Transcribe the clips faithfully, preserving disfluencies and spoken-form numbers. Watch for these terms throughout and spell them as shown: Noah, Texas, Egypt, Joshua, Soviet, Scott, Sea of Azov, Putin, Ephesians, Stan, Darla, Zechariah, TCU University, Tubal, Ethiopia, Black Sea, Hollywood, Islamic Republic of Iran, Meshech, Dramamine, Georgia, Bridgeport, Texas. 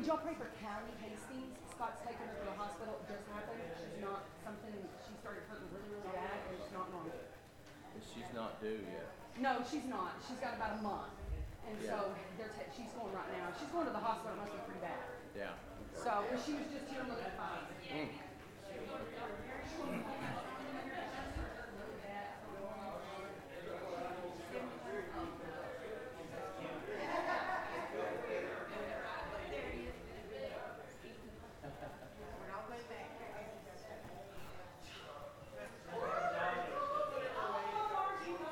Could y'all pray for Callie Hastings? Scott's taken her to the hospital. It just happened. She's not something, she started hurting really, really bad, and it's not normal. But she's not due yet. No, she's not. She's got about a month. And yeah. so they're t- she's going right now. She's going to the hospital. It must be pretty bad. Yeah. So she was just here looking fine. Mm.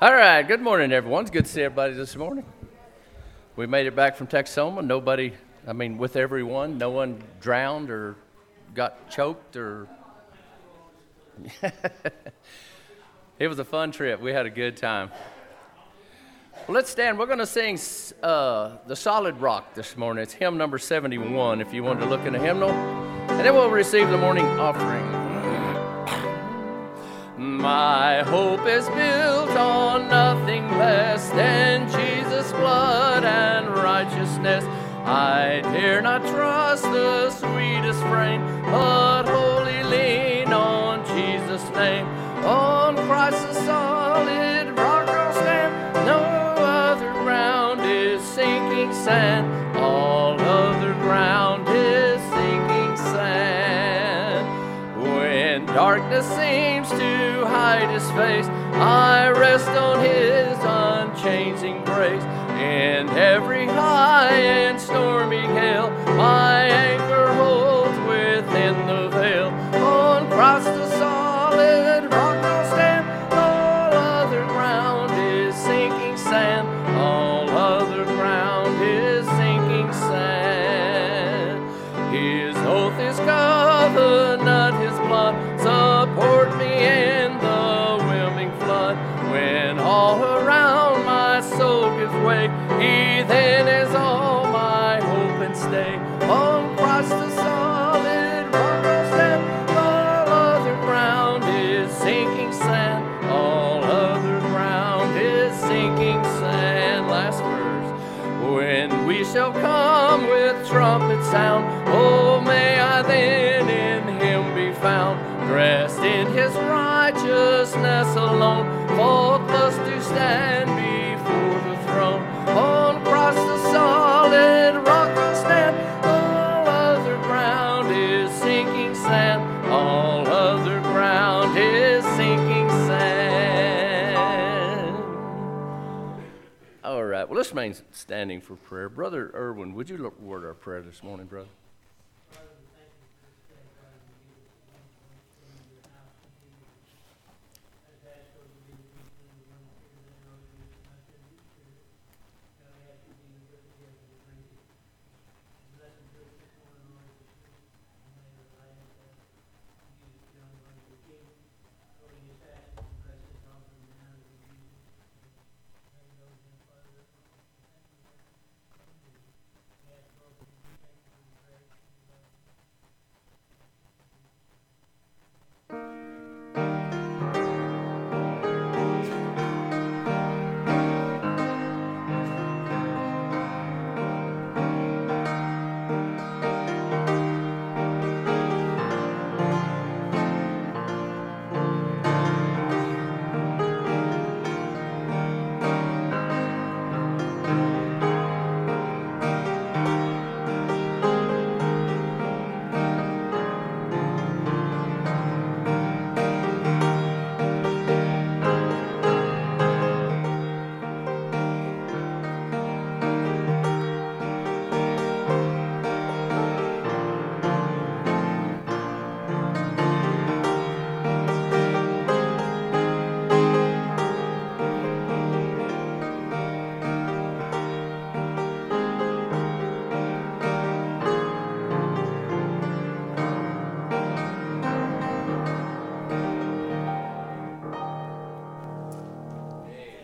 All right, good morning, everyone. It's good to see everybody this morning. We made it back from Texoma. Nobody, I mean, with everyone, no one drowned or got choked or... It was a fun trip. We had a good time. Well, let's stand. We're going to sing uh, The Solid Rock this morning. It's hymn number seventy-one, if you wanted to look in a hymnal. And then we'll receive the morning offering. My hope is built on nothing less than Jesus' blood and righteousness. I dare not trust the sweetest frame, but wholly lean on Jesus' name. On Christ the solid rock I'll stand, no other ground is sinking sand. All other ground is sinking sand. When darkness seems to hide his face, I rest on his unchanging grace. In every high and stormy gale, my anchor holds within the veil. On Christ the solid rock I'll stand, all other ground is sinking sand. All other ground is sinking sand. His oath is covenant, his blood support me in all around my soul gives way. He then is all my hope and stay. On Christ the solid rock I stand, all other ground is sinking sand. All other ground is sinking sand. Last verse. When we shall come with trumpet sound, oh, may I then in him be found, dressed in his righteousness alone, faultless to stand before the throne. On Christ the solid rock I stand, all other ground is sinking sand. All other ground is sinking sand. All right, well, this means standing for prayer. Brother Irwin, would you look toward our prayer this morning, brother?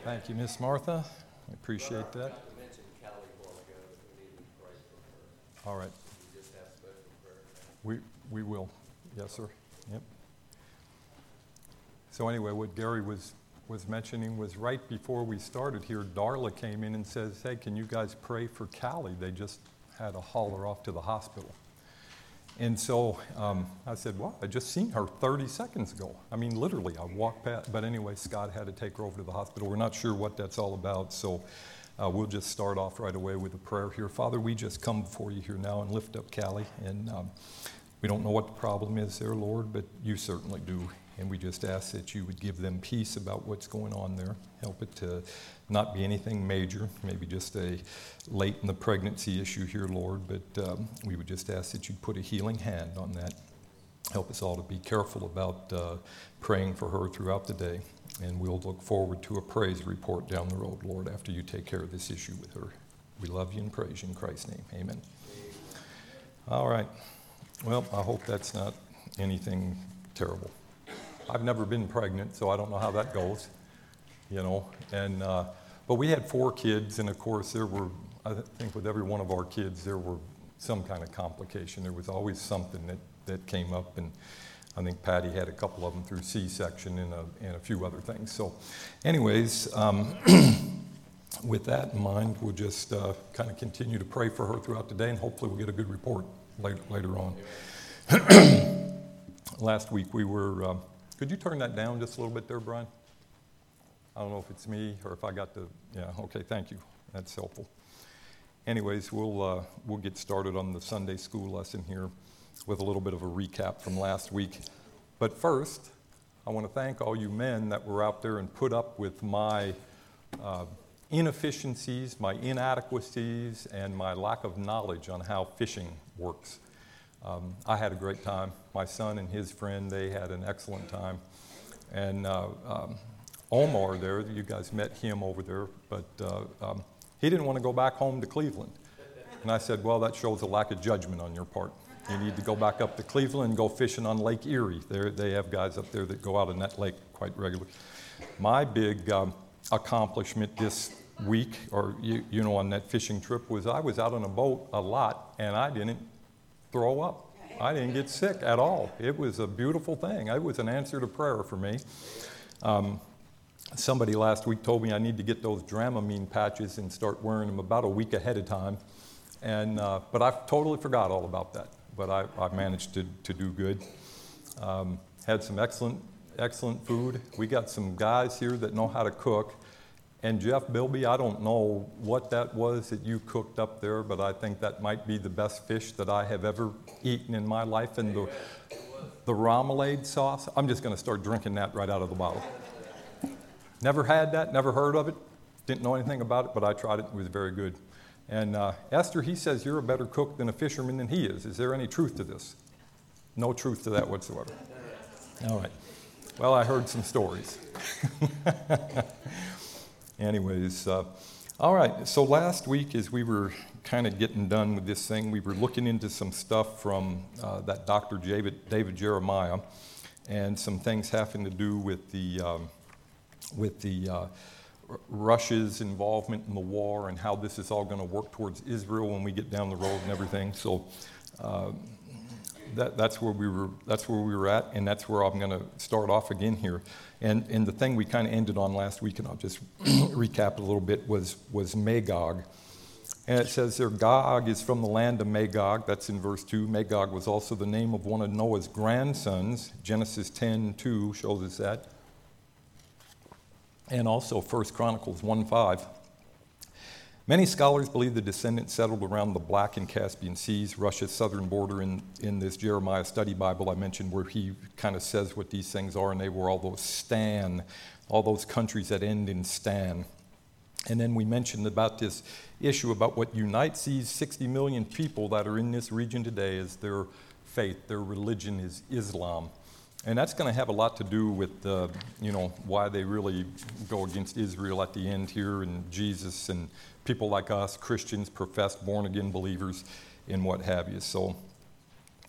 Thank you, Miss Martha. We appreciate that. All right. We we will. Yes, sir. Yep. So anyway, what Gary was, was mentioning was right before we started here, Darla came in and says, hey, can you guys pray for Callie? They just had to haul her off to the hospital. And so um, I said, wow, I just seen her thirty seconds ago. I mean, literally, I walked past. But anyway, Scott had to take her over to the hospital. We're not sure what that's all about, so uh, we'll just start off right away with a prayer here. Father, we just come before you here now and lift up Callie. And um, we don't know what the problem is there, Lord, but you certainly do. And we just ask that you would give them peace about what's going on there. Help it to not be anything major, maybe just a late in the pregnancy issue here, Lord. But um, we would just ask that you'd put a healing hand on that. Help us all to be careful about uh, praying for her throughout the day. And we'll look forward to a praise report down the road, Lord, after you take care of this issue with her. We love you and praise you in Christ's name. Amen. All right. Well, I hope that's not anything terrible. I've never been pregnant, so I don't know how that goes, you know. And uh, but we had four kids, and of course there were, I think with every one of our kids, there were some kind of complication. There was always something that, that came up, and I think Patty had a couple of them through C-section and a, and a few other things. So anyways, um, with that in mind, we'll just uh, kind of continue to pray for her throughout the day, and hopefully we'll get a good report later, later on. Last week we were... Uh, Could you turn that down just a little bit there, Brian? I don't know if it's me or if I got the, yeah, okay, thank you. That's helpful. Anyways, we'll uh, we'll get started on the Sunday school lesson here with a little bit of a recap from last week. But first, I want to thank all you men that were out there and put up with my uh, inefficiencies, my inadequacies, and my lack of knowledge on how fishing works. Um, I had a great time. My son and his friend, they had an excellent time. And uh, um, Omar there, you guys met him over there, but uh, um, he didn't want to go back home to Cleveland. And I said, well, that shows a lack of judgment on your part. You need to go back up to Cleveland and go fishing on Lake Erie. There, they have guys up there that go out in that lake quite regularly. My big um, accomplishment this week, or you, you know, on that fishing trip, was I was out on a boat a lot, and I didn't throw up. I didn't get sick at all. It was a beautiful thing. It was an answer to prayer for me. Um, somebody last week told me I need to get those Dramamine patches and start wearing them about a week ahead of time. And uh, but I totally forgot all about that. But I, I managed to, to do good. Um, had some excellent, excellent food. We got some guys here that know how to cook. And Jeff Bilby, I don't know what that was that you cooked up there, but I think that might be the best fish that I have ever eaten in my life. And the the Rommelade sauce, I'm just going to start drinking that right out of the bottle. Never had that, never heard of it, didn't know anything about it, but I tried it. It was very good. And uh, Esther, he says, you're a better cook than a fisherman than he is. Is there any truth to this? No truth to that whatsoever. All right. Well, I heard some stories. Anyways, uh, all right, so last week as we were kind of getting done with this thing, we were looking into some stuff from uh, that Doctor David, David Jeremiah, and some things having to do with the um, with the uh, Russia's involvement in the war and how this is all going to work towards Israel when we get down the road and everything. So uh, that, that's where we were. That's where we were at, and that's where I'm going to start off again here. And, and the thing we kind of ended on last week, and I'll just recap a little bit, was, was Magog. And it says there, Gog is from the land of Magog. That's in verse two. Magog was also the name of one of Noah's grandsons. Genesis ten two shows us that. And also First Chronicles one five. Many scholars believe the descendants settled around the Black and Caspian Seas, Russia's southern border, in, in this Jeremiah study Bible I mentioned, where he kind of says what these things are, and they were all those Stan, all those countries that end in Stan. And then we mentioned about this issue about what unites these sixty million people that are in this region today is their faith, their religion is Islam. And that's going to have a lot to do with, uh, you know, why they really go against Israel at the end here, and Jesus and people like us, Christians, professed born-again believers, and what have you. So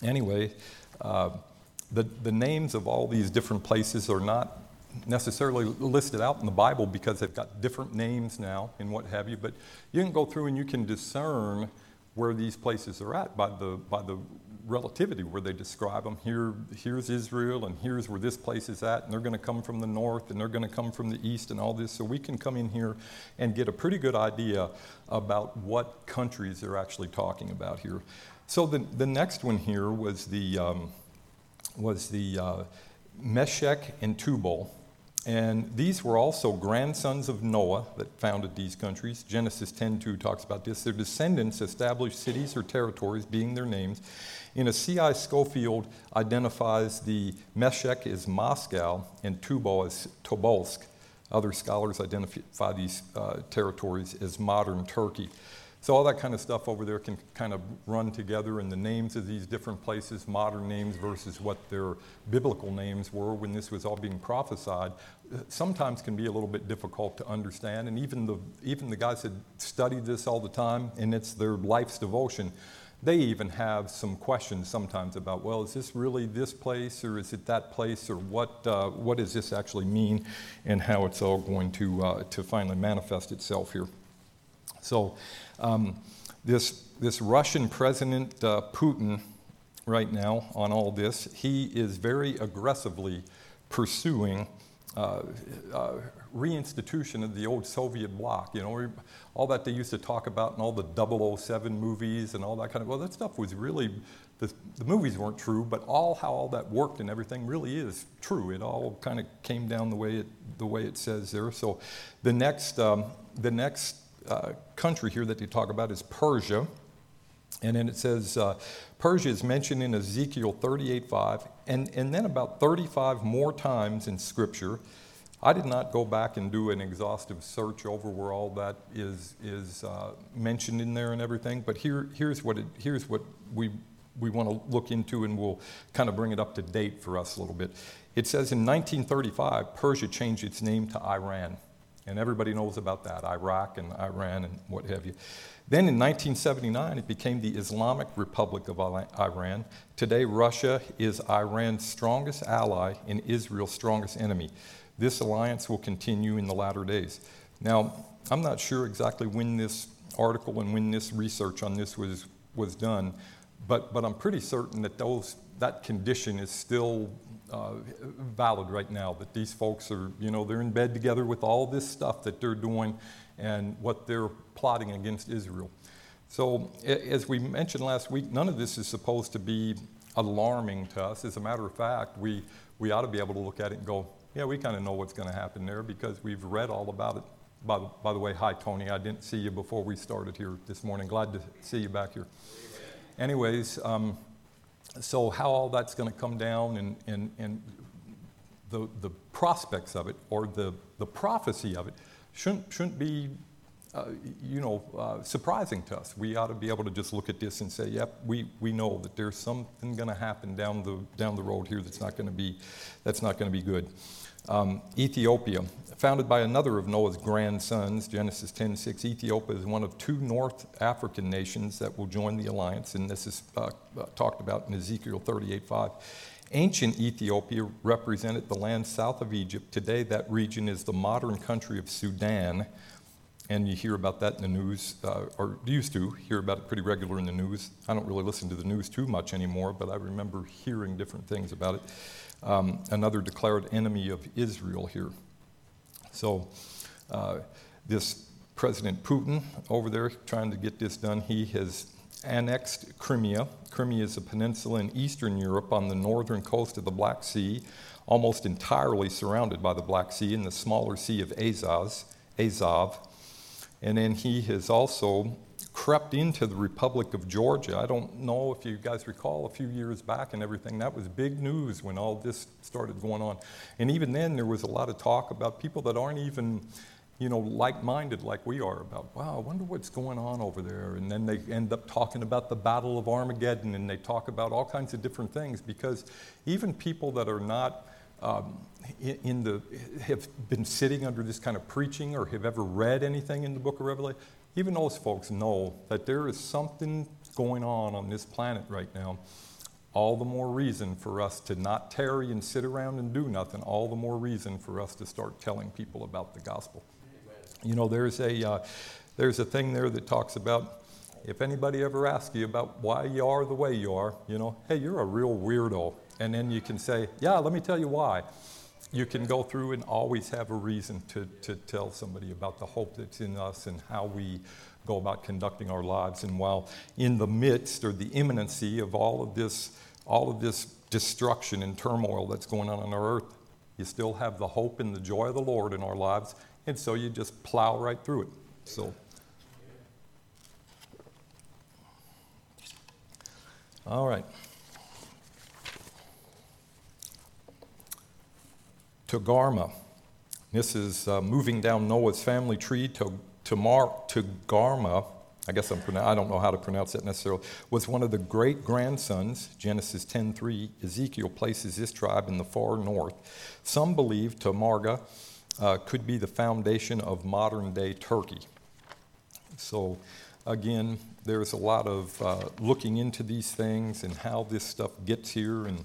anyway, uh, the, the names of all these different places are not necessarily listed out in the Bible because they've got different names now and what have you. But you can go through and you can discern where these places are at by the by the relativity where they describe them. Here, here's Israel, and here's where this place is at, and they're going to come from the north, and they're going to come from the east, and all this. So we can come in here and get a pretty good idea about what countries they're actually talking about here. So the, the next one here was the um, was the uh, Meshech and Tubal. And these were also grandsons of Noah that founded these countries. Genesis ten two talks about this. Their descendants established cities or territories, being their names. In a C I Schofield identifies the Meshech as Moscow and Tubal as Tobolsk. Other scholars identify these uh, territories as modern Turkey. So all that kind of stuff over there can kind of run together, in the names of these different places, modern names versus what their biblical names were when this was all being prophesied, sometimes can be a little bit difficult to understand. And even the even the guys that study this all the time, and it's their life's devotion, they even have some questions sometimes about, well, is this really this place, or is it that place, or what uh, what does this actually mean, and how it's all going to uh, to finally manifest itself here. So um, this this Russian President uh, Putin right now on all this, he is very aggressively pursuing uh, uh, reinstitution of the old Soviet bloc. You know, all that they used to talk about in all the double oh seven movies and all that kind of, well, that stuff was really, the, the movies weren't true, but all how all that worked and everything really is true. It all kind of came down the way it, the way it says there. So the next um, the next Uh, country here that they talk about is Persia, and then it says uh, Persia is mentioned in Ezekiel thirty-eight five, and, and then about thirty-five more times in Scripture. I did not go back and do an exhaustive search over where all that is is uh, mentioned in there and everything, but here here's what it, here's what we we want to look into, and we'll kind of bring it up to date for us a little bit. It says in nineteen thirty-five, Persia changed its name to Iran. And everybody knows about that, Iraq and Iran and what have you. Then in nineteen seventy-nine, it became the Islamic Republic of Iran. Today, Russia is Iran's strongest ally and Israel's strongest enemy. This alliance will continue in the latter days. Now, I'm not sure exactly when this article and when this research on this was, was done, but, but I'm pretty certain that those that condition is still Uh, valid right now, that these folks are, you know, they're in bed together with all this stuff that they're doing and what they're plotting against Israel. So as we mentioned last week, none of this is supposed to be alarming to us. As a matter of fact, we, we ought to be able to look at it and go, yeah, we kind of know what's going to happen there because we've read all about it. By the, by the way, hi, Tony. I didn't see you before we started here this morning. Glad to see you back here. Anyways, um, So how all that's going to come down and, and, and the the prospects of it, or the, the prophecy of it, shouldn't shouldn't be, uh, you know, uh, surprising to us. We ought to be able to just look at this and say, yep, we, we know that there's something going to happen down the down the road here that's not going to be that's not going to be good. Um, Ethiopia, founded by another of Noah's grandsons, Genesis ten six. Ethiopia is one of two North African nations that will join the alliance, and this is uh, talked about in Ezekiel thirty-eight five. Ancient Ethiopia represented the land south of Egypt. Today, that region is the modern country of Sudan, and you hear about that in the news, uh, or used to hear about it pretty regular in the news. I don't really listen to the news too much anymore, but I remember hearing different things about it. Um, another declared enemy of Israel here. So uh, this President Putin over there trying to get this done, he has annexed Crimea. Crimea is a peninsula in Eastern Europe on the northern coast of the Black Sea, almost entirely surrounded by the Black Sea and the smaller Sea of Azov. Azov. And then he has also crept into the Republic of Georgia. I don't know if you guys recall a few years back and everything, that was big news when all this started going on. And even then there was a lot of talk about people that aren't even, you know, like-minded like we are about, wow, I wonder what's going on over there. And then they end up talking about the Battle of Armageddon, and they talk about all kinds of different things, because even people that are not Um, in the have been sitting under this kind of preaching or have ever read anything in the book of Revelation, even those folks know that there is something going on on this planet right now. All the more reason for us to not tarry and sit around and do nothing. All the more reason for us to start telling people about the gospel. Amen. You know, there's a uh, there's a thing there that talks about if anybody ever asks you about why you are the way you are, you know, hey, you're a real weirdo. And then you can say, yeah, let me tell you why. You can go through and always have a reason to, to tell somebody about the hope that's in us and how we go about conducting our lives. And while in the midst or the imminency of all of this, all of this destruction and turmoil that's going on on our earth, you still have the hope and the joy of the Lord in our lives. And so you just plow right through it. So, all right. Togarmah. This is uh, moving down Noah's family tree. To, to mark Togarmah, I guess I'm pronoun- I don't know how to pronounce that necessarily, was one of the great grandsons. Genesis ten three, Ezekiel places this tribe in the far north. Some believe Togarmah uh, could be the foundation of modern-day Turkey. So, again, there's a lot of uh, looking into these things and how this stuff gets here and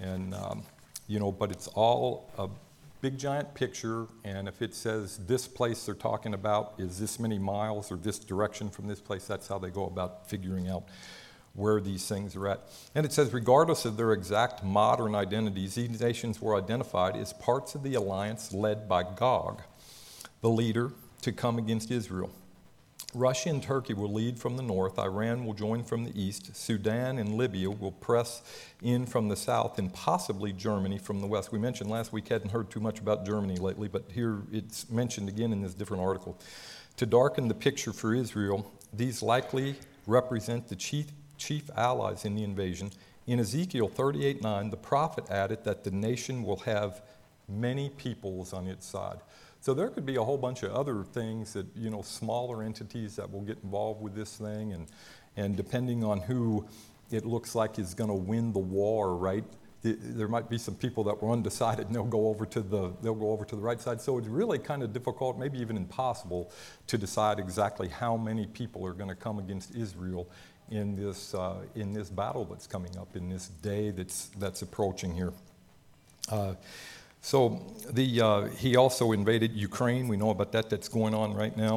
and. Um, You know, but it's all a big, giant picture, and if it says this place they're talking about is this many miles or this direction from this place, that's how they go about figuring out where these things are at. And it says, regardless of their exact modern identities, these nations were identified as parts of the alliance led by Gog, the leader, to come against Israel. Russia and Turkey will lead from the north, Iran will join from the east, Sudan and Libya will press in from the south, and possibly Germany from the west. We mentioned last week, hadn't heard too much about Germany lately, but here it's mentioned again in this different article. To darken the picture for Israel, these likely represent the chief, chief allies in the invasion. In Ezekiel thirty-eight nine, the prophet added that the nation will have many peoples on its side. So there could be a whole bunch of other things that, you know, smaller entities that will get involved with this thing, and and depending on who it looks like is going to win the war, right? There might be some people that were undecided, and they'll go over to the they'll go over to the right side. So it's really kind of difficult, maybe even impossible, to decide exactly how many people are going to come against Israel in this uh, in this battle that's coming up, in this day that's that's approaching here. Uh, So the uh, he also invaded Ukraine. We know about that. That's going on right now.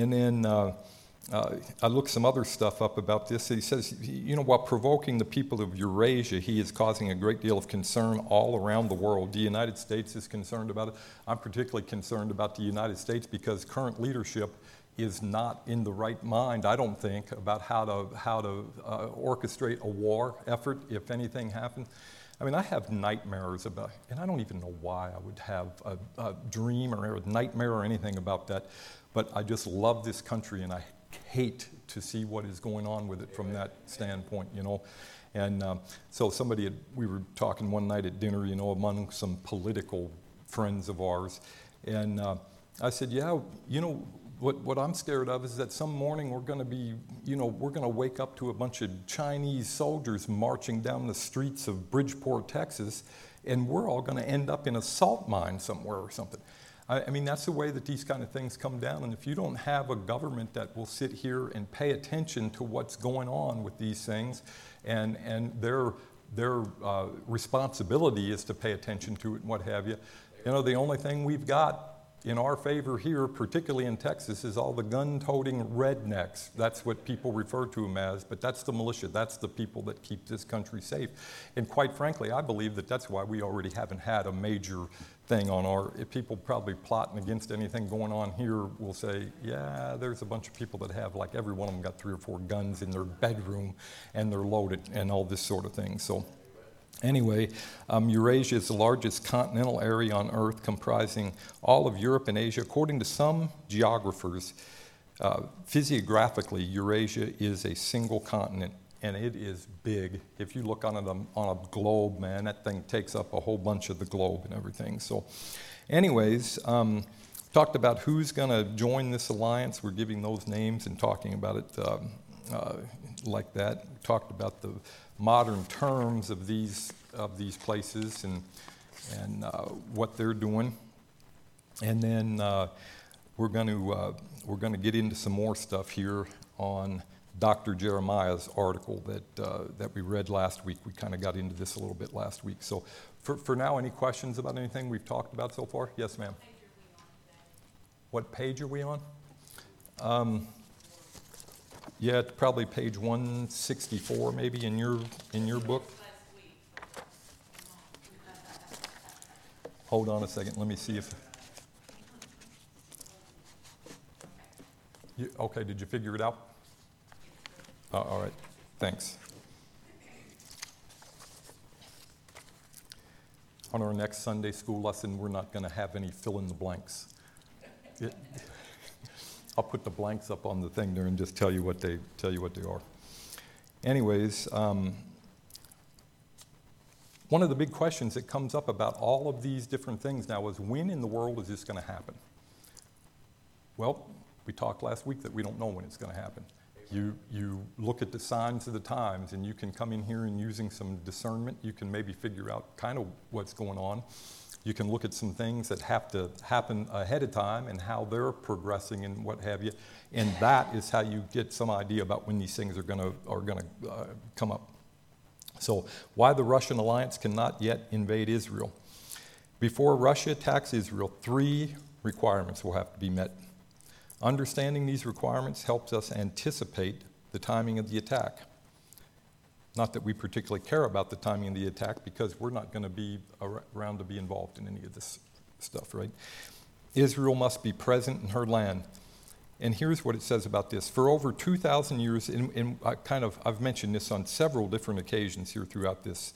And then uh, uh, I looked some other stuff up about this. He says, you know, while provoking the people of Eurasia, he is causing a great deal of concern all around the world. The United States is concerned about it. I'm particularly concerned about the United States because current leadership is not in the right mind, I don't think, about how to how to uh, orchestrate a war effort if anything happens. I mean, I have nightmares about, and I don't even know why I would have a, a dream or a nightmare or anything about that, but I just love this country, and I hate to see what is going on with it from that standpoint, you know. And um, so somebody, had, we were talking one night at dinner, you know, among some political friends of ours, and uh, I said, yeah, you know, What, what I'm scared of is that some morning we're going to be, you know, we're going to wake up to a bunch of Chinese soldiers marching down the streets of Bridgeport, Texas, and we're all going to end up in a salt mine somewhere or something. I, I mean, that's the way that these kind of things come down. And if you don't have a government that will sit here and pay attention to what's going on with these things, and and their their uh, responsibility is to pay attention to it and what have you, you know, the only thing we've got in our favor here, particularly in Texas, is all the gun-toting rednecks. That's what people refer to them as, but that's the militia. That's the people that keep this country safe. And quite frankly, I believe that that's why we already haven't had a major thing on our, if people probably plotting against anything going on here will say, yeah, there's a bunch of people that have, like every one of them got three or four guns in their bedroom and they're loaded and all this sort of thing. So. Anyway, um, Eurasia is the largest continental area on Earth, comprising all of Europe and Asia. According to some geographers, uh, physiographically, Eurasia is a single continent, and it is big. If you look on it on a globe, man, that thing takes up a whole bunch of the globe and everything. So anyways, um, talked about who's going to join this alliance. We're giving those names and talking about it um, uh, like that. We talked about the modern terms of these of these places and and uh, what they're doing, and then uh, we're going to uh, we're going to get into some more stuff here on Doctor Jeremiah's article that uh, that we read last week. We kind of got into this a little bit last week. So for for now, any questions about anything we've talked about so far? Yes, ma'am. What page are we on? Um, Yeah, it's probably page one sixty-four maybe in your in your book. Hold on a second. Let me see if. You, okay, did you figure it out? Uh, all right, thanks. On our next Sunday school lesson, we're not going to have any fill in the blanks. It, I'll put the blanks up on the thing there and just tell you what they tell you what they are. Anyways, um, one of the big questions that comes up about all of these different things now is when in the world is this going to happen? Well, we talked last week that we don't know when it's going to happen. You you look at the signs of the times, and you can come in here and using some discernment, you can maybe figure out kind of what's going on. You can look at some things that have to happen ahead of time and how they're progressing and what have you. And that is how you get some idea about when these things are going to are going to uh, come up. So why the Russian alliance cannot yet invade Israel. Before Russia attacks Israel, three requirements will have to be met. Understanding these requirements helps us anticipate the timing of the attack. Not that we particularly care about the timing of the attack, because we're not going to be around to be involved in any of this stuff, right? Israel must be present in her land. And here's what it says about this. For over two thousand years, and, and I kind of, I've mentioned this on several different occasions here throughout this.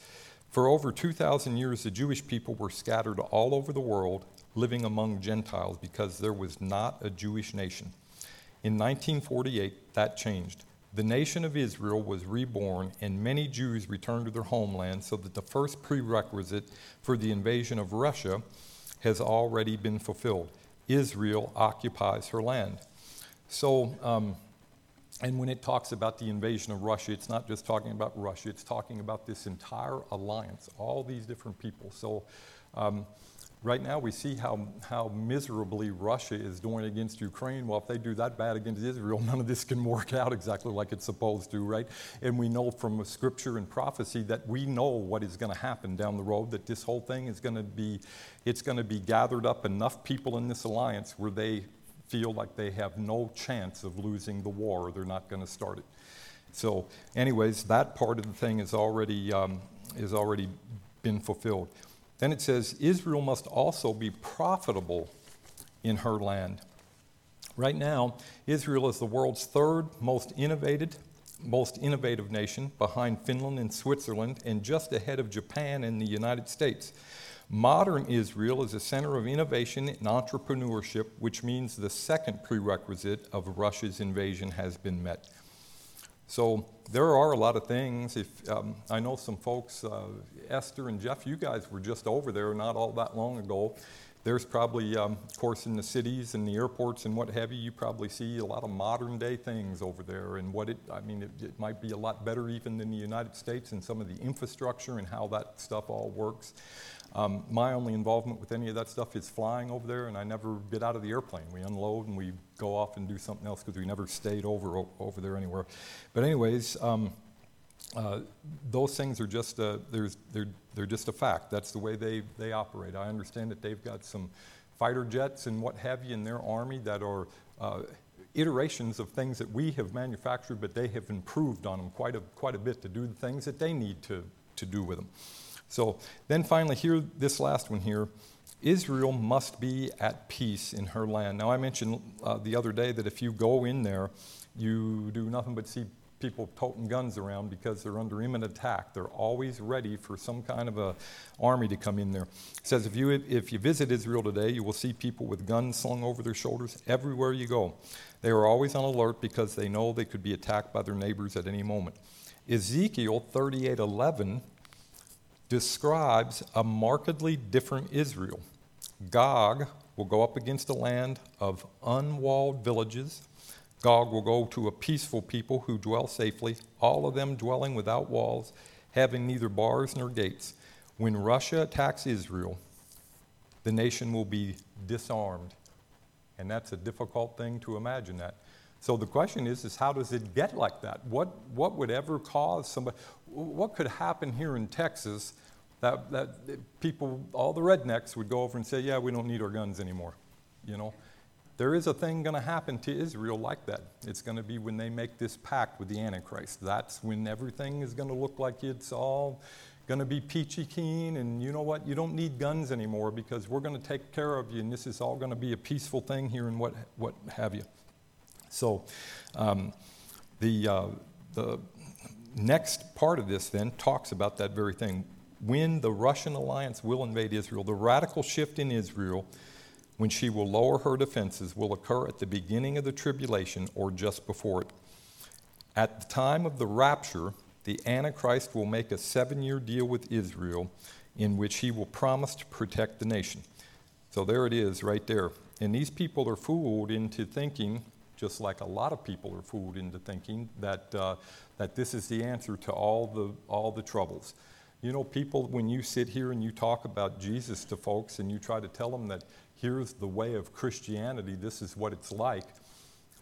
For over two thousand years, the Jewish people were scattered all over the world, living among Gentiles because there was not a Jewish nation. In nineteen forty-eight, that changed. The nation of Israel was reborn, and many Jews returned to their homeland, so that the first prerequisite for the invasion of Russia has already been fulfilled. Israel occupies her land. So, um, and when it talks about the invasion of Russia, it's not just talking about Russia, it's talking about this entire alliance, all these different people. So, um, Right now, we see how, how miserably Russia is doing against Ukraine. Well, if they do that bad against Israel, none of this can work out exactly like it's supposed to, right? And we know from Scripture and prophecy that we know what is going to happen down the road, that this whole thing is going to be, it's going to be gathered up enough people in this alliance where they feel like they have no chance of losing the war, or they're not going to start it. So anyways, that part of the thing is already, um, is already been fulfilled. Then it says, Israel must also be profitable in her land. Right now, Israel is the world's third most innovative, most innovative nation, behind Finland and Switzerland, and just ahead of Japan and the United States. Modern Israel is a center of innovation and entrepreneurship, which means the second prerequisite of Russia's invasion has been met. So there are a lot of things. If um, I know some folks, uh, Esther and Jeff, you guys were just over there not all that long ago. There's probably, um, of course, in the cities and the airports and what have you, you probably see a lot of modern day things over there. And what it, I mean, it, it might be a lot better even than the United States and some of the infrastructure and how that stuff all works. Um, my only involvement with any of that stuff is flying over there, and I never get out of the airplane. We unload and we go off and do something else because we never stayed over o- over there anywhere. But anyways, um, uh, those things are just a, there's they're they're just a fact. That's the way they they operate. I understand that they've got some fighter jets and what have you in their army that are uh, iterations of things that we have manufactured, but they have improved on them quite a quite a bit to do the things that they need to to do with them. So then finally here, this last one here, Israel must be at peace in her land. Now I mentioned uh, the other day that if you go in there, you do nothing but see people toting guns around because they're under imminent attack. They're always ready for some kind of a army to come in there. It says if you, if you visit Israel today, you will see people with guns slung over their shoulders everywhere you go. They are always on alert because they know they could be attacked by their neighbors at any moment. Ezekiel thirty-eight eleven describes a markedly different Israel. Gog will go up against a land of unwalled villages. Gog will go to a peaceful people who dwell safely, all of them dwelling without walls, having neither bars nor gates. When Russia attacks Israel, the nation will be disarmed. And that's a difficult thing to imagine that. So the question is, is how does it get like that? What what would ever cause somebody, what could happen here in Texas that, that people, all the rednecks would go over and say, yeah, we don't need our guns anymore, you know? There is a thing going to happen to Israel like that. It's going to be when they make this pact with the Antichrist. That's when everything is going to look like it's all going to be peachy keen, and you know what? You don't need guns anymore because we're going to take care of you, and this is all going to be a peaceful thing here and what what have you. So um, the uh, the next part of this then talks about that very thing. When the Russian alliance will invade Israel, the radical shift in Israel when she will lower her defenses will occur at the beginning of the tribulation or just before it. At the time of the rapture, the Antichrist will make a seven-year deal with Israel in which he will promise to protect the nation. So there it is right there. And these people are fooled into thinking, just like a lot of people are fooled into thinking, that uh, that this is the answer to all the all the troubles. You know, people, when you sit here and you talk about Jesus to folks and you try to tell them that here's the way of Christianity, this is what it's like,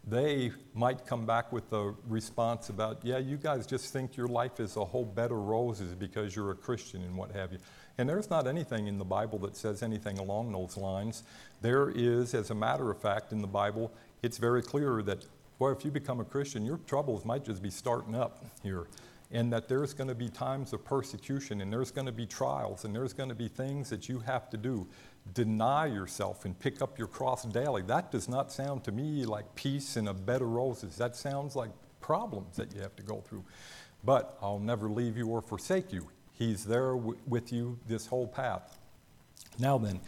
they might come back with a response about, yeah, you guys just think your life is a whole bed of roses because you're a Christian and what have you. And there's not anything in the Bible that says anything along those lines. There is, as a matter of fact, in the Bible, it's very clear that, well, if you become a Christian, your troubles might just be starting up here. And that there's going to be times of persecution, and there's going to be trials, and there's going to be things that you have to do. Deny yourself and pick up your cross daily. That does not sound to me like peace and a bed of roses. That sounds like problems that you have to go through. But I'll never leave you or forsake you. He's there w- with you this whole path. Now then,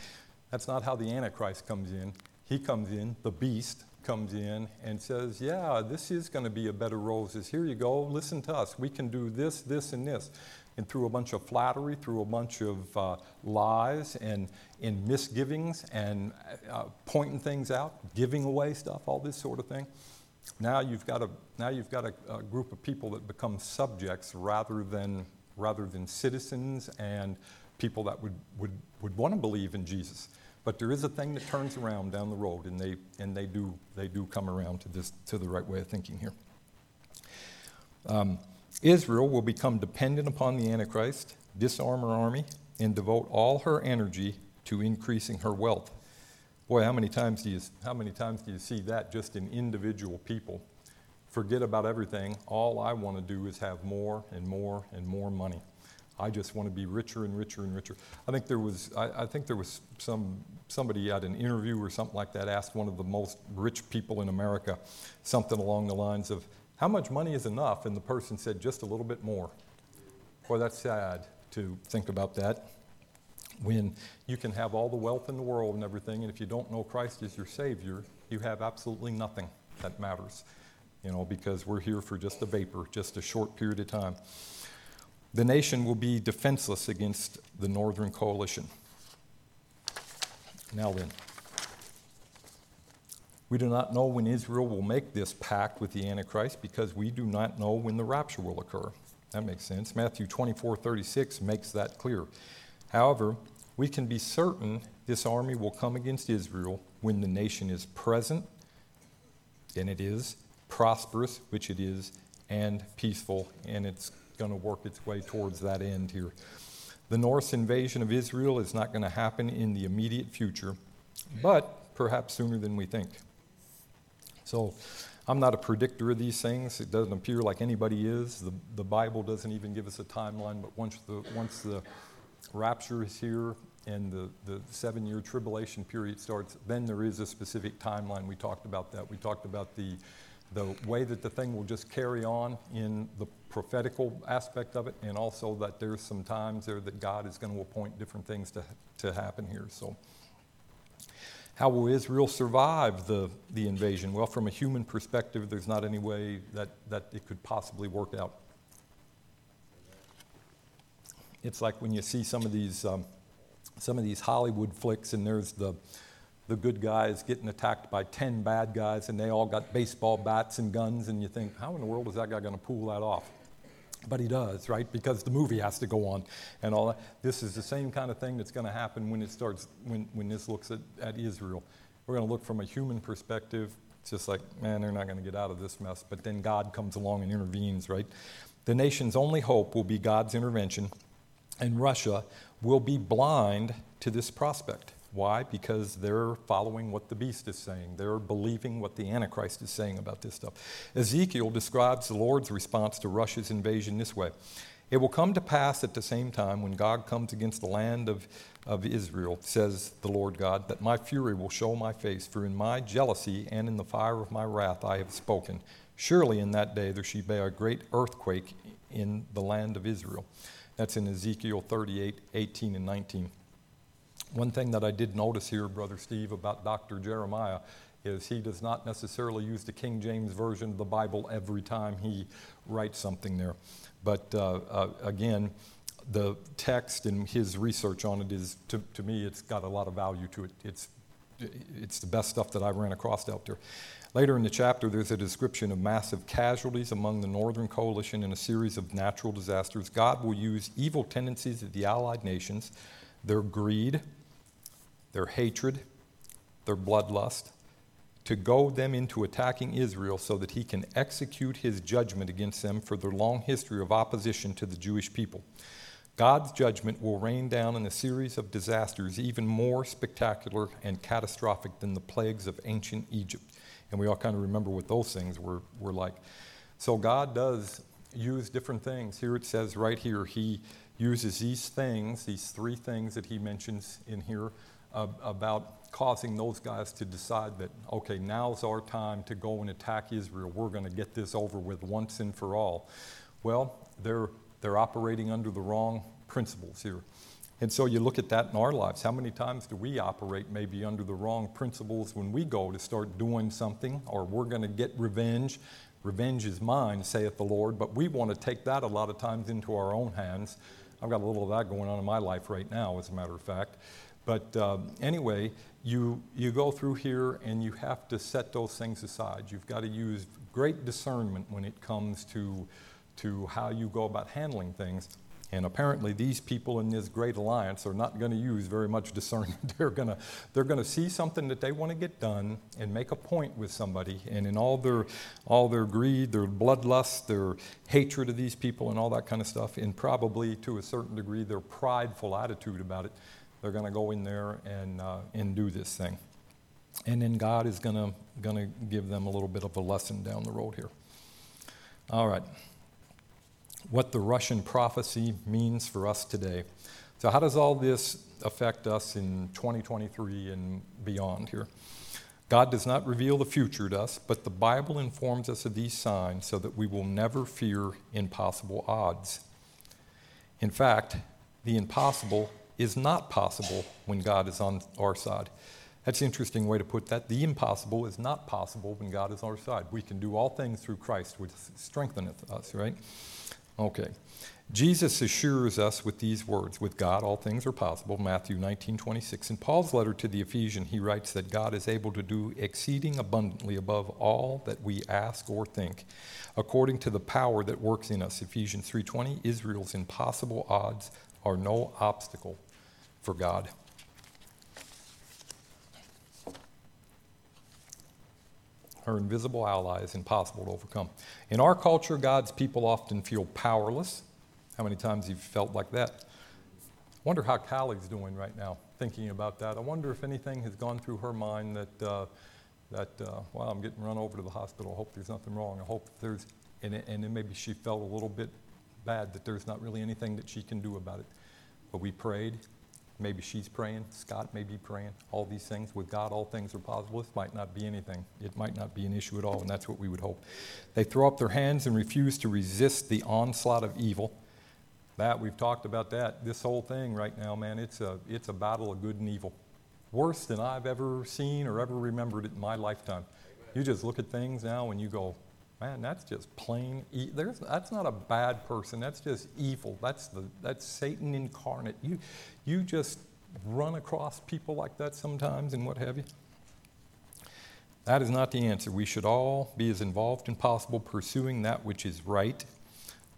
that's not how the Antichrist comes in. He comes in, the beast comes in and says, yeah, this is going to be a bed of roses. Here you go. Listen to us. We can do this, this, and this. And through a bunch of flattery, through a bunch of uh, lies and, and misgivings and uh, pointing things out, giving away stuff, all this sort of thing. Now you've got a now you've got a, a group of people that become subjects rather than rather than citizens and people that would, would, would want to believe in Jesus. But there is a thing that turns around down the road, and they and they do they do come around to this to the right way of thinking here. Um, Israel will become dependent upon the Antichrist, disarm her army, and devote all her energy to increasing her wealth. Boy, how many times do you how many times do you see that just in individual people? Forget about everything. All I want to do is have more and more and more money. I just want to be richer and richer and richer. I think there was I, I think there was some somebody at an interview or something like that asked one of the most rich people in America something along the lines of, how much money is enough? And the person said, just a little bit more. Boy, that's sad to think about that. When you can have all the wealth in the world and everything, and if you don't know Christ as your Savior, you have absolutely nothing that matters. You know, because we're here for just a vapor, just a short period of time. The nation will be defenseless against the Northern Coalition. Now then, we do not know when Israel will make this pact with the Antichrist because we do not know when the rapture will occur. That makes sense. Matthew twenty-four thirty-six makes that clear. However, we can be certain this army will come against Israel when the nation is present, and it is, prosperous, which it is, and peaceful, and it's going to work its way towards that end here. The Norse invasion of Israel is not going to happen in the immediate future, but perhaps sooner than we think. So I'm not a predictor of these things. It doesn't appear like anybody is. The, the Bible doesn't even give us a timeline, but once the once the rapture is here and the, the seven-year tribulation period starts, then there is a specific timeline. We talked about that. We talked about the the way that the thing will just carry on in the prophetical aspect of it, and also that there's some times there that God is going to appoint different things to, to happen here. So how will Israel survive the, the invasion? Well, from a human perspective, there's not any way that, that it could possibly work out. It's like when you see some of these um, some of these Hollywood flicks, and there's the The good guy is getting attacked by ten bad guys, and they all got baseball bats and guns, and you think, how in the world is that guy going to pull that off? But he does, right? Because the movie has to go on and all that. This is the same kind of thing that's going to happen when it starts, when, when this looks at, at Israel. We're going to look from a human perspective. It's just like, man, they're not going to get out of this mess. But then God comes along and intervenes, right? The nation's only hope will be God's intervention, and Russia will be blind to this prospect. Why? Because they're following what the beast is saying. They're believing what the Antichrist is saying about this stuff. Ezekiel describes the Lord's response to Russia's invasion this way. It will come to pass at the same time when Gog comes against the land of, of Israel, says the Lord God, that my fury will show my face, for in my jealousy and in the fire of my wrath I have spoken. Surely in that day there shall be a great earthquake in the land of Israel. That's in Ezekiel thirty-eight, eighteen and nineteen. One thing that I did notice here, Brother Steve, about Doctor Jeremiah is he does not necessarily use the King James Version of the Bible every time he writes something there. But uh, uh, again, the text and his research on it is, to, to me, it's got a lot of value to it. It's it's the best stuff that I ran across out there. Later in the chapter, there's a description of massive casualties among the Northern Coalition and a series of natural disasters. God will use evil tendencies of the allied nations, their greed, their hatred, their bloodlust, to goad them into attacking Israel so that he can execute his judgment against them for their long history of opposition to the Jewish people. God's judgment will rain down in a series of disasters even more spectacular and catastrophic than the plagues of ancient Egypt. And we all kind of remember what those things were, were like. So God does use different things. Here it says right here, he uses these things, these three things that he mentions in here uh, about causing those guys to decide that, okay, now's our time to go and attack Israel. We're going to get this over with once and for all. Well, they're They're operating under the wrong principles here. And so you look at that in our lives. How many times do we operate maybe under the wrong principles when we go to start doing something, or we're going to get revenge? Revenge is mine, saith the Lord, but we want to take that a lot of times into our own hands. I've got a little of that going on in my life right now, as a matter of fact. But um, anyway, you you go through here and you have to set those things aside. You've got to use great discernment when it comes to to how you go about handling things. And apparently these people in this great alliance are not going to use very much discernment. They're going to they're going to see something that they want to get done and make a point with somebody. And in all their all their greed, their bloodlust, their hatred of these people and all that kind of stuff, and probably to a certain degree their prideful attitude about it, they're going to go in there and uh, and do this thing. And then God is going to going to give them a little bit of a lesson down the road here. All right. What the Russian prophecy means for us today. So how does all this affect us in twenty twenty-three and beyond here? God does not reveal the future to us, but the Bible informs us of these signs so that we will never fear impossible odds. In fact, the impossible is not possible when God is on our side. That's an interesting way to put that. The impossible is not possible when God is on our side. We can do all things through Christ, which strengtheneth us, right? Okay. Jesus assures us with these words, with God all things are possible, Matthew nineteen twenty-six. In Paul's letter to the Ephesians, he writes that God is able to do exceeding abundantly above all that we ask or think, according to the power that works in us. Ephesians three twenty, Israel's impossible odds are no obstacle for God. Her invisible ally is impossible to overcome. In our culture, God's people often feel powerless. How many times have you felt like that? I wonder how Callie's doing right now, thinking about that. I wonder if anything has gone through her mind that, uh, that uh, well, I'm getting run over to the hospital. I hope there's nothing wrong. I hope there's, and, and then maybe she felt a little bit bad that there's not really anything that she can do about it. But we prayed. Maybe she's praying, Scott may be praying, all these things. With God, all things are possible. This might not be anything. It might not be an issue at all, and that's what we would hope. They throw up their hands and refuse to resist the onslaught of evil. That, we've talked about that. This whole thing right now, man, it's a, it's a battle of good and evil. Worse than I've ever seen or ever remembered it in my lifetime. Amen. You just look at things now and you go, man, that's just plain e- there's that's not a bad person. That's just evil. That's the that's Satan incarnate. You you just run across people like that sometimes and what have you. That is not the answer. We should all be as involved as possible pursuing that which is right.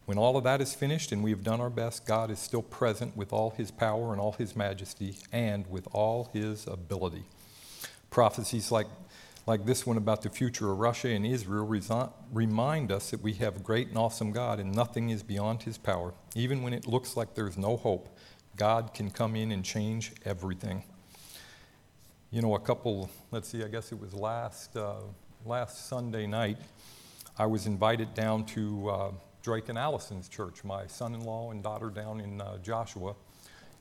When all of that is finished and we have done our best, God is still present with all his power and all his majesty and with all his ability. Prophecies like Like this one about the future of Russia and Israel resi- remind us that we have a great and awesome God and nothing is beyond his power. Even when it looks like there's no hope, God can come in and change everything. You know, a couple, let's see, I guess it was last uh, last Sunday night, I was invited down to uh, Drake and Allison's church, my son-in-law and daughter down in uh, Joshua.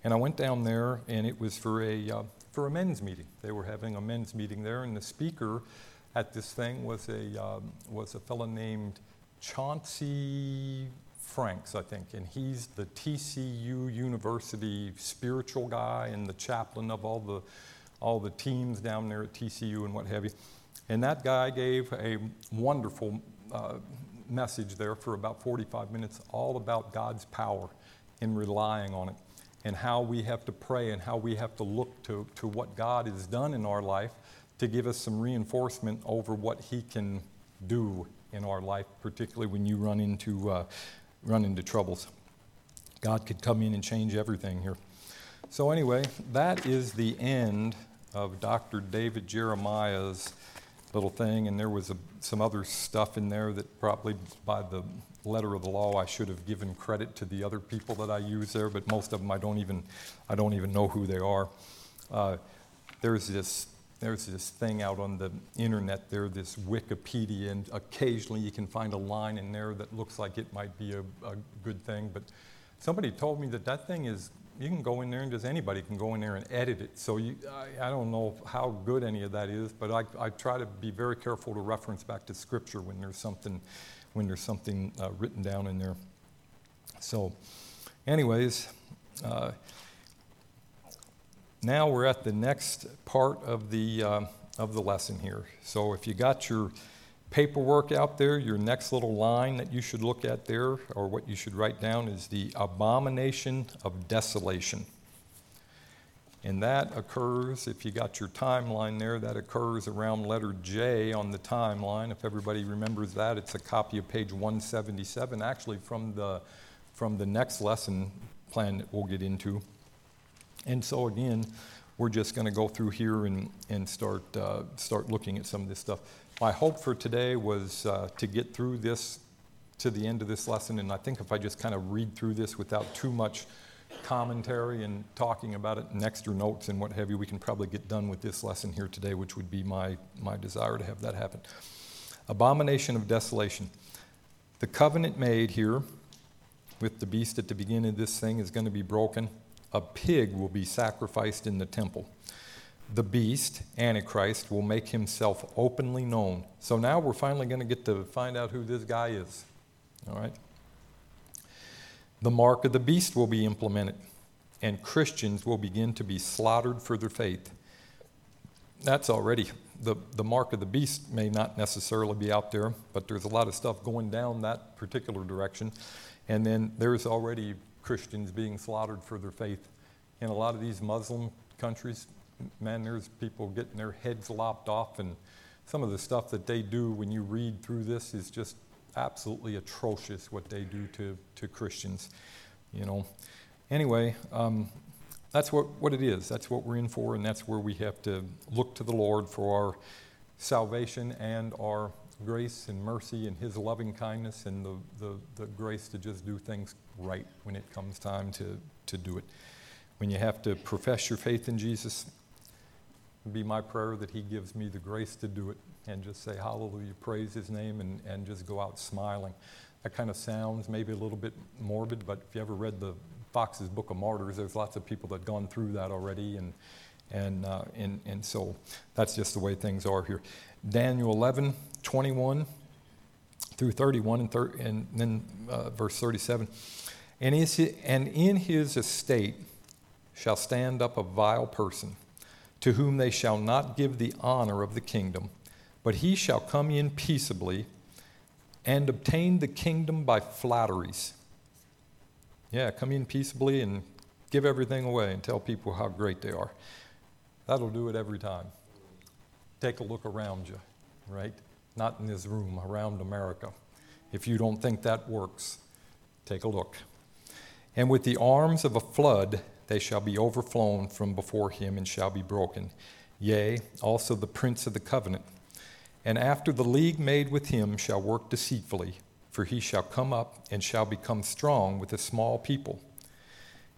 And I went down there, and it was for a uh, for a men's meeting. They were having a men's meeting there, and the speaker at this thing was a um, was a fellow named Chauncey Franks, I think, and he's the T C U University spiritual guy and the chaplain of all the all the teams down there at T C U and what have you. And that guy gave a wonderful uh, message there for about forty-five minutes, all about God's power and relying on it, and how we have to pray and how we have to look to, to what God has done in our life to give us some reinforcement over what He can do in our life, particularly when you run into uh, run into troubles. God could come in and change everything here. So anyway, that is the end of Doctor David Jeremiah's little thing, and there was a, some other stuff in there that probably by the letter of the law I should have given credit to the other people that I use there, but most of them I don't even I don't even know who they are. Uh, there's this There's this thing out on the internet there, this Wikipedia, and occasionally you can find a line in there that looks like it might be a, a good thing, but somebody told me that that thing is, you can go in there and just anybody can go in there and edit it, so you, I, I don't know how good any of that is, but I, I try to be very careful to reference back to Scripture when there's something, when there's something uh, written down in there. So anyways, uh, now we're at the next part of the uh, of the lesson here. So if you got your paperwork out there, your next little line that you should look at there, or what you should write down, is the abomination of desolation. And that occurs, if you got your timeline there, that occurs around letter J on the timeline. If everybody remembers that, it's a copy of page one seventy-seven, actually from the from the next lesson plan that we'll get into. And so again, we're just going to go through here and, and start uh, start looking at some of this stuff. My hope for today was uh, to get through this to the end of this lesson, and I think if I just kind of read through this without too much commentary and talking about it and extra notes and what have you, we can probably get done with this lesson here today, which would be my, my desire to have that happen. Abomination of desolation. The covenant made here with the beast at the beginning of this thing is going to be broken. A pig will be sacrificed in the temple. The beast, Antichrist, will make himself openly known. So now we're finally going to get to find out who this guy is. All right. The mark of the beast will be implemented, and Christians will begin to be slaughtered for their faith. That's already, the, the mark of the beast may not necessarily be out there, but there's a lot of stuff going down that particular direction. And then there's already Christians being slaughtered for their faith. In a lot of these Muslim countries, man, there's people getting their heads lopped off, and some of the stuff that they do when you read through this is just absolutely atrocious what they do to, to Christians, you know. Anyway, um, that's what, what it is. That's what we're in for, and that's where we have to look to the Lord for our salvation and our grace and mercy and His loving kindness and the, the, the grace to just do things right when it comes time to, to do it. When you have to profess your faith in Jesus, it would be my prayer that He gives me the grace to do it and just say hallelujah, praise His name, and, and just go out smiling. That kind of sounds maybe a little bit morbid, but if you ever read the Fox's Book of Martyrs, there's lots of people that have gone through that already, and and uh, and, and so that's just the way things are here. Daniel eleven, twenty-one through thirty-one, and, thir- and then uh, verse thirty-seven. And, is his, and in his estate shall stand up a vile person, to whom they shall not give the honor of the kingdom, but he shall come in peaceably and obtain the kingdom by flatteries. Yeah, come in peaceably and give everything away and tell people how great they are. That'll do it every time. Take a look around you, right? Not in this room, around America. If you don't think that works, take a look. And with the arms of a flood, they shall be overflown from before him and shall be broken. Yea, also the prince of the covenant. And after the league made with him shall work deceitfully, for he shall come up and shall become strong with a small people.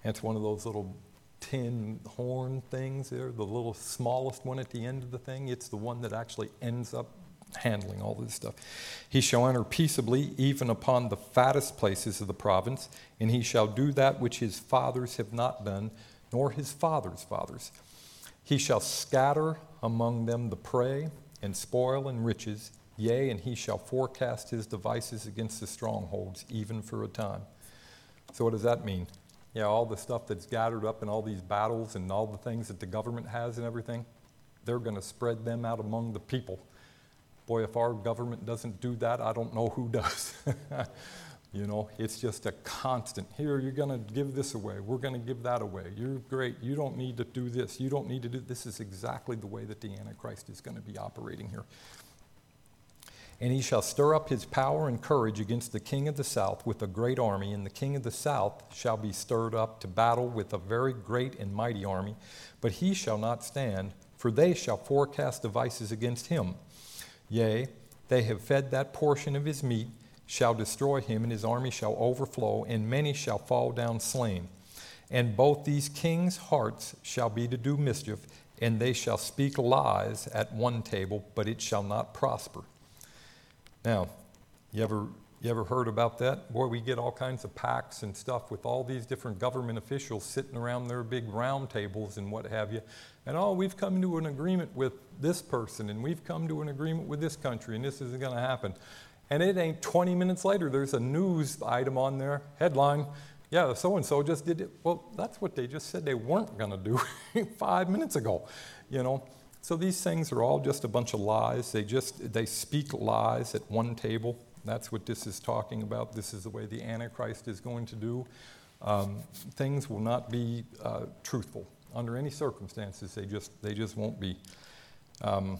That's one of those little tin horn things there, the little smallest one at the end of the thing. It's the one that actually ends up handling all this stuff. He shall enter peaceably even upon the fattest places of the province, and he shall do that which his fathers have not done, nor his fathers' fathers. He shall scatter among them the prey and spoil and riches, yea, and he shall forecast his devices against the strongholds, even for a time. So what does that mean? Yeah, all the stuff that's gathered up in all these battles and all the things that the government has and everything, they're going to spread them out among the people. Boy, if our government doesn't do that, I don't know who does. You know, it's just a constant. Here, you're going to give this away. We're going to give that away. You're great. You don't need to do this. You don't need to do this. Is exactly the way that the Antichrist is going to be operating here. And he shall stir up his power and courage against the king of the south with a great army, and the king of the south shall be stirred up to battle with a very great and mighty army. But he shall not stand, for they shall forecast devices against him. Yea, they have fed that portion of his meat, shall destroy him, and his army shall overflow, and many shall fall down slain. And both these kings' hearts shall be to do mischief, and they shall speak lies at one table, but it shall not prosper. Now, you ever you ever heard about that? Boy, we get all kinds of pacts and stuff with all these different government officials sitting around their big round tables and what have you. And, oh, we've come to an agreement with this person, and we've come to an agreement with this country, and this isn't going to happen. And it ain't twenty minutes later, there's a news item on there, headline, yeah, so-and-so just did it. Well, that's what they just said they weren't going to do five minutes ago, you know. So these things are all just a bunch of lies. They just, they speak lies at one table. That's what this is talking about. This is the way the Antichrist is going to do. Um, things will not be uh, truthful. Under any circumstances, they just they just won't be. Um,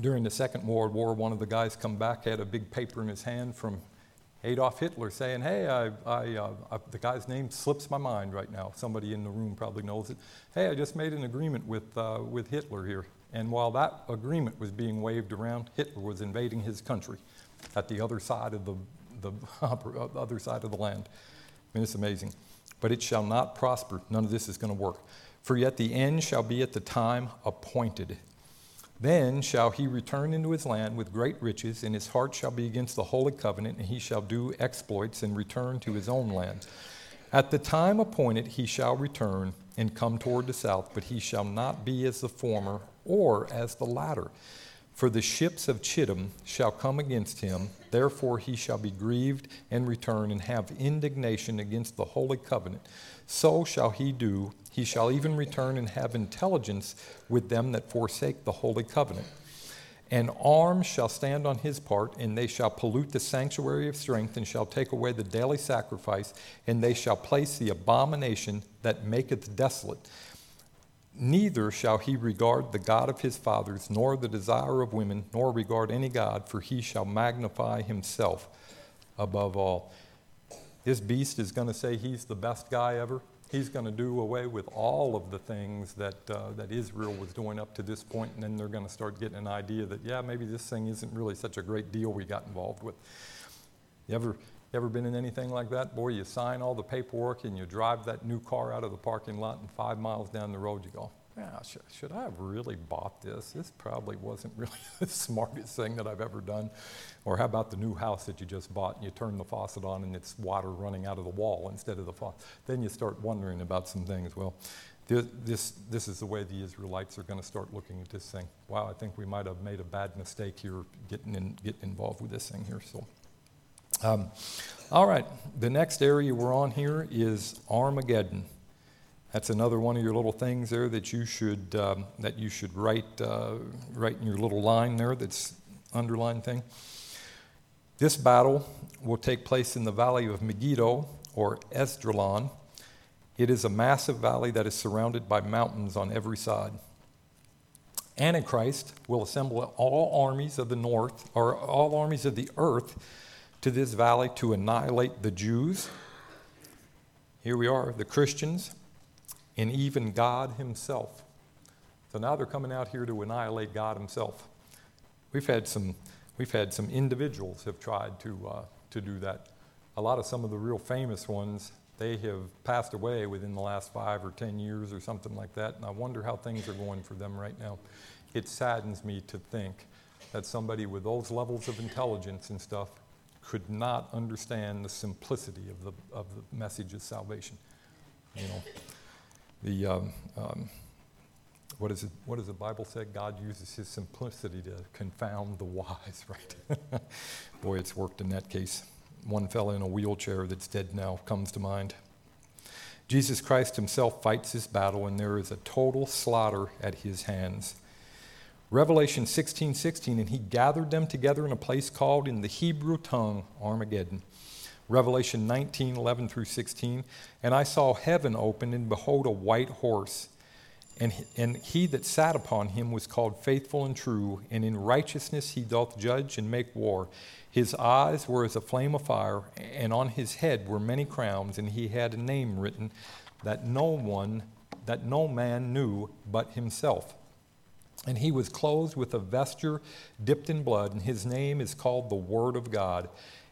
during the Second World War, one of the guys come back, had a big paper in his hand from Adolf Hitler saying, hey, I, I, uh, I, the guy's name slips my mind right now. Somebody in the room probably knows it. Hey, I just made an agreement with uh, with Hitler here. And while that agreement was being waved around, Hitler was invading his country at the other side of the, the other side of the land. I mean, it's amazing. But it shall not prosper. None of this is going to work. For yet the end shall be at the time appointed. Then shall he return into his land with great riches, and his heart shall be against the holy covenant, and he shall do exploits and return to his own land. At the time appointed he shall return and come toward the south, but he shall not be as the former or as the latter. For the ships of Chittim shall come against him, therefore he shall be grieved and return and have indignation against the holy covenant. So shall he do. He shall even return and have intelligence with them that forsake the holy covenant. An arm shall stand on his part, and they shall pollute the sanctuary of strength, and shall take away the daily sacrifice, and they shall place the abomination that maketh desolate. Neither shall he regard the God of his fathers, nor the desire of women, nor regard any God, for he shall magnify himself above all. This beast is going to say he's the best guy ever. He's going to do away with all of the things that uh, that Israel was doing up to this point, and then they're going to start getting an idea that, yeah, maybe this thing isn't really such a great deal we got involved with. You ever, you ever been in anything like that? Boy, you sign all the paperwork, and you drive that new car out of the parking lot, and five miles down the road you go, yeah, should, should I have really bought this? This probably wasn't really the smartest thing that I've ever done. Or how about the new house that you just bought, and you turn the faucet on and it's water running out of the wall instead of the faucet. Then you start wondering about some things. Well, th- this this is the way the Israelites are going to start looking at this thing. Wow, I think we might have made a bad mistake here getting in, getting involved with this thing here. So, um, all right, the next area we're on here is Armageddon. That's another one of your little things there that you should um, that you should write uh, write in your little line there. That's underlined thing. This battle will take place in the valley of Megiddo, or Esdraelon. It is a massive valley that is surrounded by mountains on every side. Antichrist will assemble all armies of the north, or all armies of the earth, to this valley to annihilate the Jews. Here we are, the Christians. And even God himself. So now they're coming out here to annihilate God himself. We've had some, we've had some individuals have tried to uh, to do that. A lot of some of the real famous ones they have passed away within the last five or ten years or something like that, and I wonder how things are going for them right now. It saddens me to think that somebody with those levels of intelligence and stuff could not understand the simplicity of the of the message of salvation. You know, the um, um, what is it? What does the Bible say? God uses His simplicity to confound the wise, right? Boy, it's worked in that case. One fella in a wheelchair that's dead now comes to mind. Jesus Christ Himself fights this battle, and there is a total slaughter at His hands. Revelation sixteen sixteen, and He gathered them together in a place called in the Hebrew tongue, Armageddon. Revelation nineteen eleven through sixteen, and I saw heaven open, and behold, a white horse, and he, and he that sat upon him was called Faithful and True, and in righteousness he doth judge and make war. His eyes were as a flame of fire, and on his head were many crowns, and he had a name written that no one, that no man knew but himself. And he was clothed with a vesture dipped in blood, and his name is called the Word of God.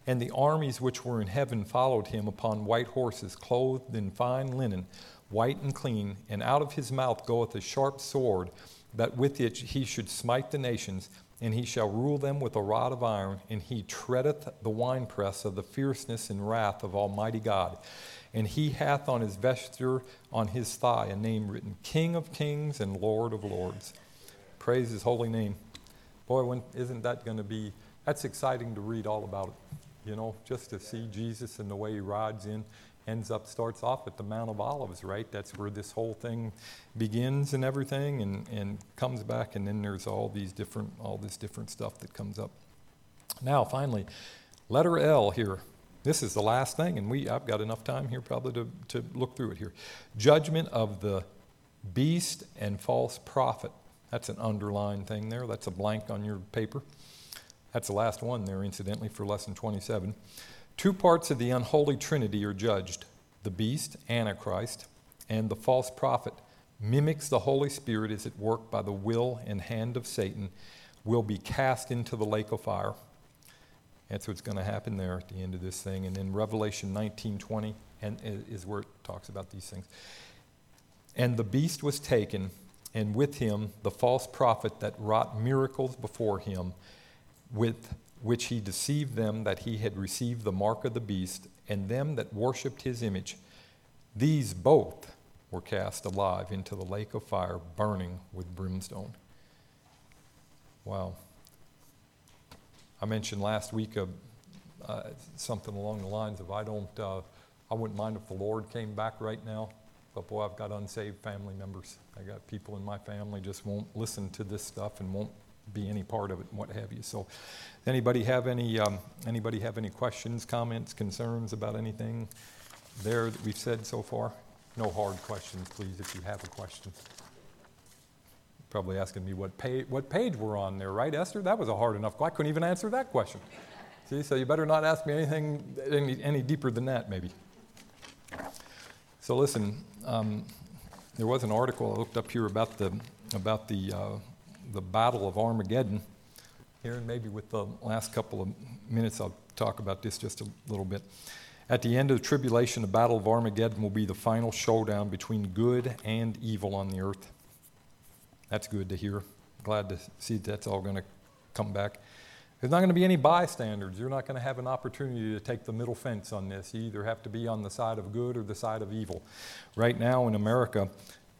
And the armies which were in heaven followed him upon white horses, clothed in fine linen, white and clean. And out of his mouth goeth a sharp sword, that with it he should smite the nations, and he shall rule them with a rod of iron. And he treadeth the winepress of the fierceness and wrath of Almighty God. And he hath on his vesture, on his thigh, a name written, King of Kings and Lord of Lords. Praise His holy name. Boy, when, isn't that going to be, that's exciting to read all about it, you know, just to see Jesus and the way He rides in, ends up, starts off at the Mount of Olives, right? That's where this whole thing begins and everything, and, and comes back, and then there's all these different, all this different stuff that comes up. Now, finally, letter L here. This is the last thing, and we I've got enough time here probably to, to look through it here. Judgment of the beast and false prophet. That's an underlined thing there. That's a blank on your paper. That's the last one there, incidentally, for lesson twenty-seven. Two parts of the unholy trinity are judged. The beast, Antichrist, and the false prophet mimics the Holy Spirit as at work by the will and hand of Satan, will be cast into the lake of fire. That's what's going to happen there at the end of this thing. And in Revelation nineteen twenty and is where it talks about these things. And the beast was taken, and with him the false prophet that wrought miracles before him, with which he deceived them that he had received the mark of the beast, and them that worshipped his image. These both were cast alive into the lake of fire, burning with brimstone. Wow. I mentioned last week uh, uh, something along the lines of, I don't, uh, I wouldn't mind if the Lord came back right now. But boy, I've got unsaved family members. I got people in my family just won't listen to this stuff and won't be any part of it and what have you. So, anybody have any um, anybody have any questions, comments, concerns about anything there that we've said so far? No hard questions, please. If you have a question, probably asking me what page what page we're on there, right, Esther? That was a hard enough question. I couldn't even answer that question. See, so you better not ask me anything any any deeper than that, maybe. So listen, um, there was an article I looked up here about the about the uh, the Battle of Armageddon. Here, and maybe with the last couple of minutes, I'll talk about this just a little bit. At the end of the tribulation, the Battle of Armageddon will be the final showdown between good and evil on the earth. That's good to hear. Glad to see that's all going to come back. There's not going to be any bystanders. You're not going to have an opportunity to take the middle fence on this. You either have to be on the side of good or the side of evil. Right now in America,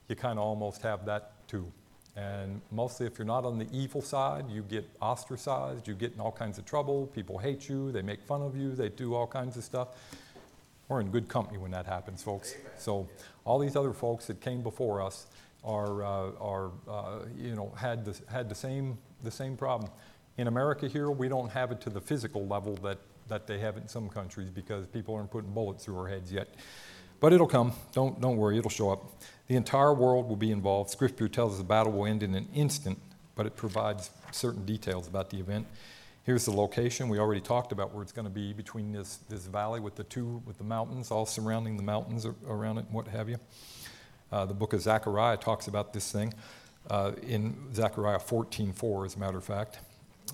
you kind of almost have that too. And mostly if you're not on the evil side, you get ostracized, you get in all kinds of trouble, people hate you, they make fun of you, they do all kinds of stuff. We're in good company when that happens, folks. So all these other folks that came before us are, uh, are uh, you know, had the, had the same the same problem. In America here, we don't have it to the physical level that, that they have in some countries because people aren't putting bullets through our heads yet. But it'll come. Don't don't worry. It'll show up. The entire world will be involved. Scripture tells us the battle will end in an instant, but it provides certain details about the event. Here's the location. We already talked about where it's going to be, between this, this valley with the two, with the mountains, all surrounding the mountains around it and what have you. Uh, the book of Zechariah talks about this thing uh, in Zechariah fourteen four, as a matter of fact.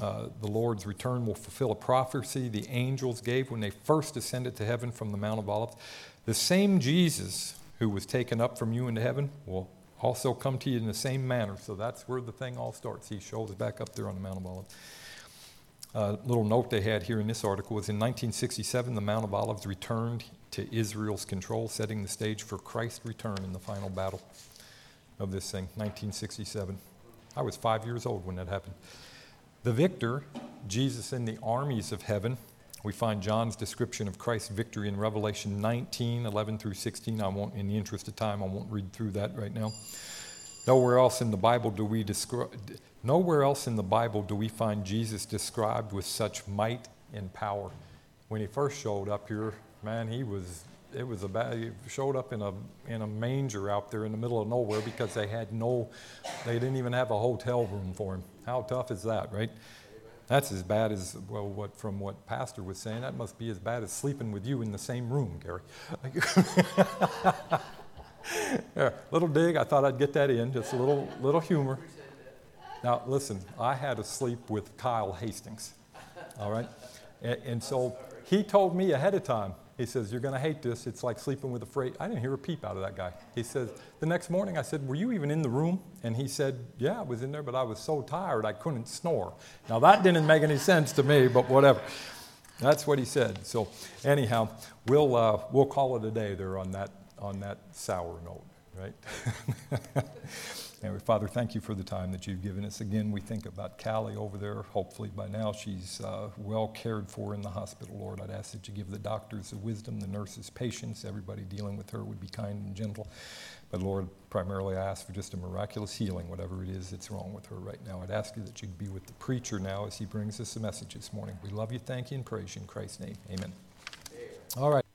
Uh, the Lord's return will fulfill a prophecy the angels gave when they first ascended to heaven from the Mount of Olives. The same Jesus who was taken up from you into heaven will also come to you in the same manner. So that's where the thing all starts. He shows back up there on the Mount of Olives. A uh, little note they had here in this article was in nineteen sixty-seven, the Mount of Olives returned to Israel's control, setting the stage for Christ's return in the final battle of this thing, nineteen sixty-seven. I was five years old when that happened. The victor, Jesus in the armies of heaven. We find John's description of Christ's victory in Revelation nineteen, eleven through sixteen. I won't, in the interest of time, I won't read through that right now. Nowhere else in the Bible do we describe, nowhere else in the Bible do we find Jesus described with such might and power. When he first showed up here, man, he was it was about he showed up in a in a manger out there in the middle of nowhere because they had no, they didn't even have a hotel room for him. How tough is that, right? That's as bad as, well, what from what Pastor was saying, that must be as bad as sleeping with you in the same room, Gary. Yeah, little dig, I thought I'd get that in, just a little little humor. Now, listen, I had a sleep with Callie Hastings, all right? And, and so he told me ahead of time, he says, you're going to hate this. It's like sleeping with a freight. I didn't hear a peep out of that guy. He says, the next morning I said, were you even in the room? And he said, yeah, I was in there, but I was so tired I couldn't snore. Now, that didn't make any sense to me, but whatever. That's what he said. So anyhow, we'll uh, we'll call it a day there on that, on that sour note, right? Anyway, Father, thank you for the time that you've given us. Again, we think about Callie over there. Hopefully by now she's uh, well cared for in the hospital, Lord. I'd ask that you give the doctors the wisdom, the nurses patience. Everybody dealing with her would be kind and gentle. But Lord, primarily I ask for just a miraculous healing, whatever it is that's wrong with her right now. I'd ask you that you'd be with the preacher now as he brings us a message this morning. We love you, thank you, and praise you in Christ's name. Amen. All right.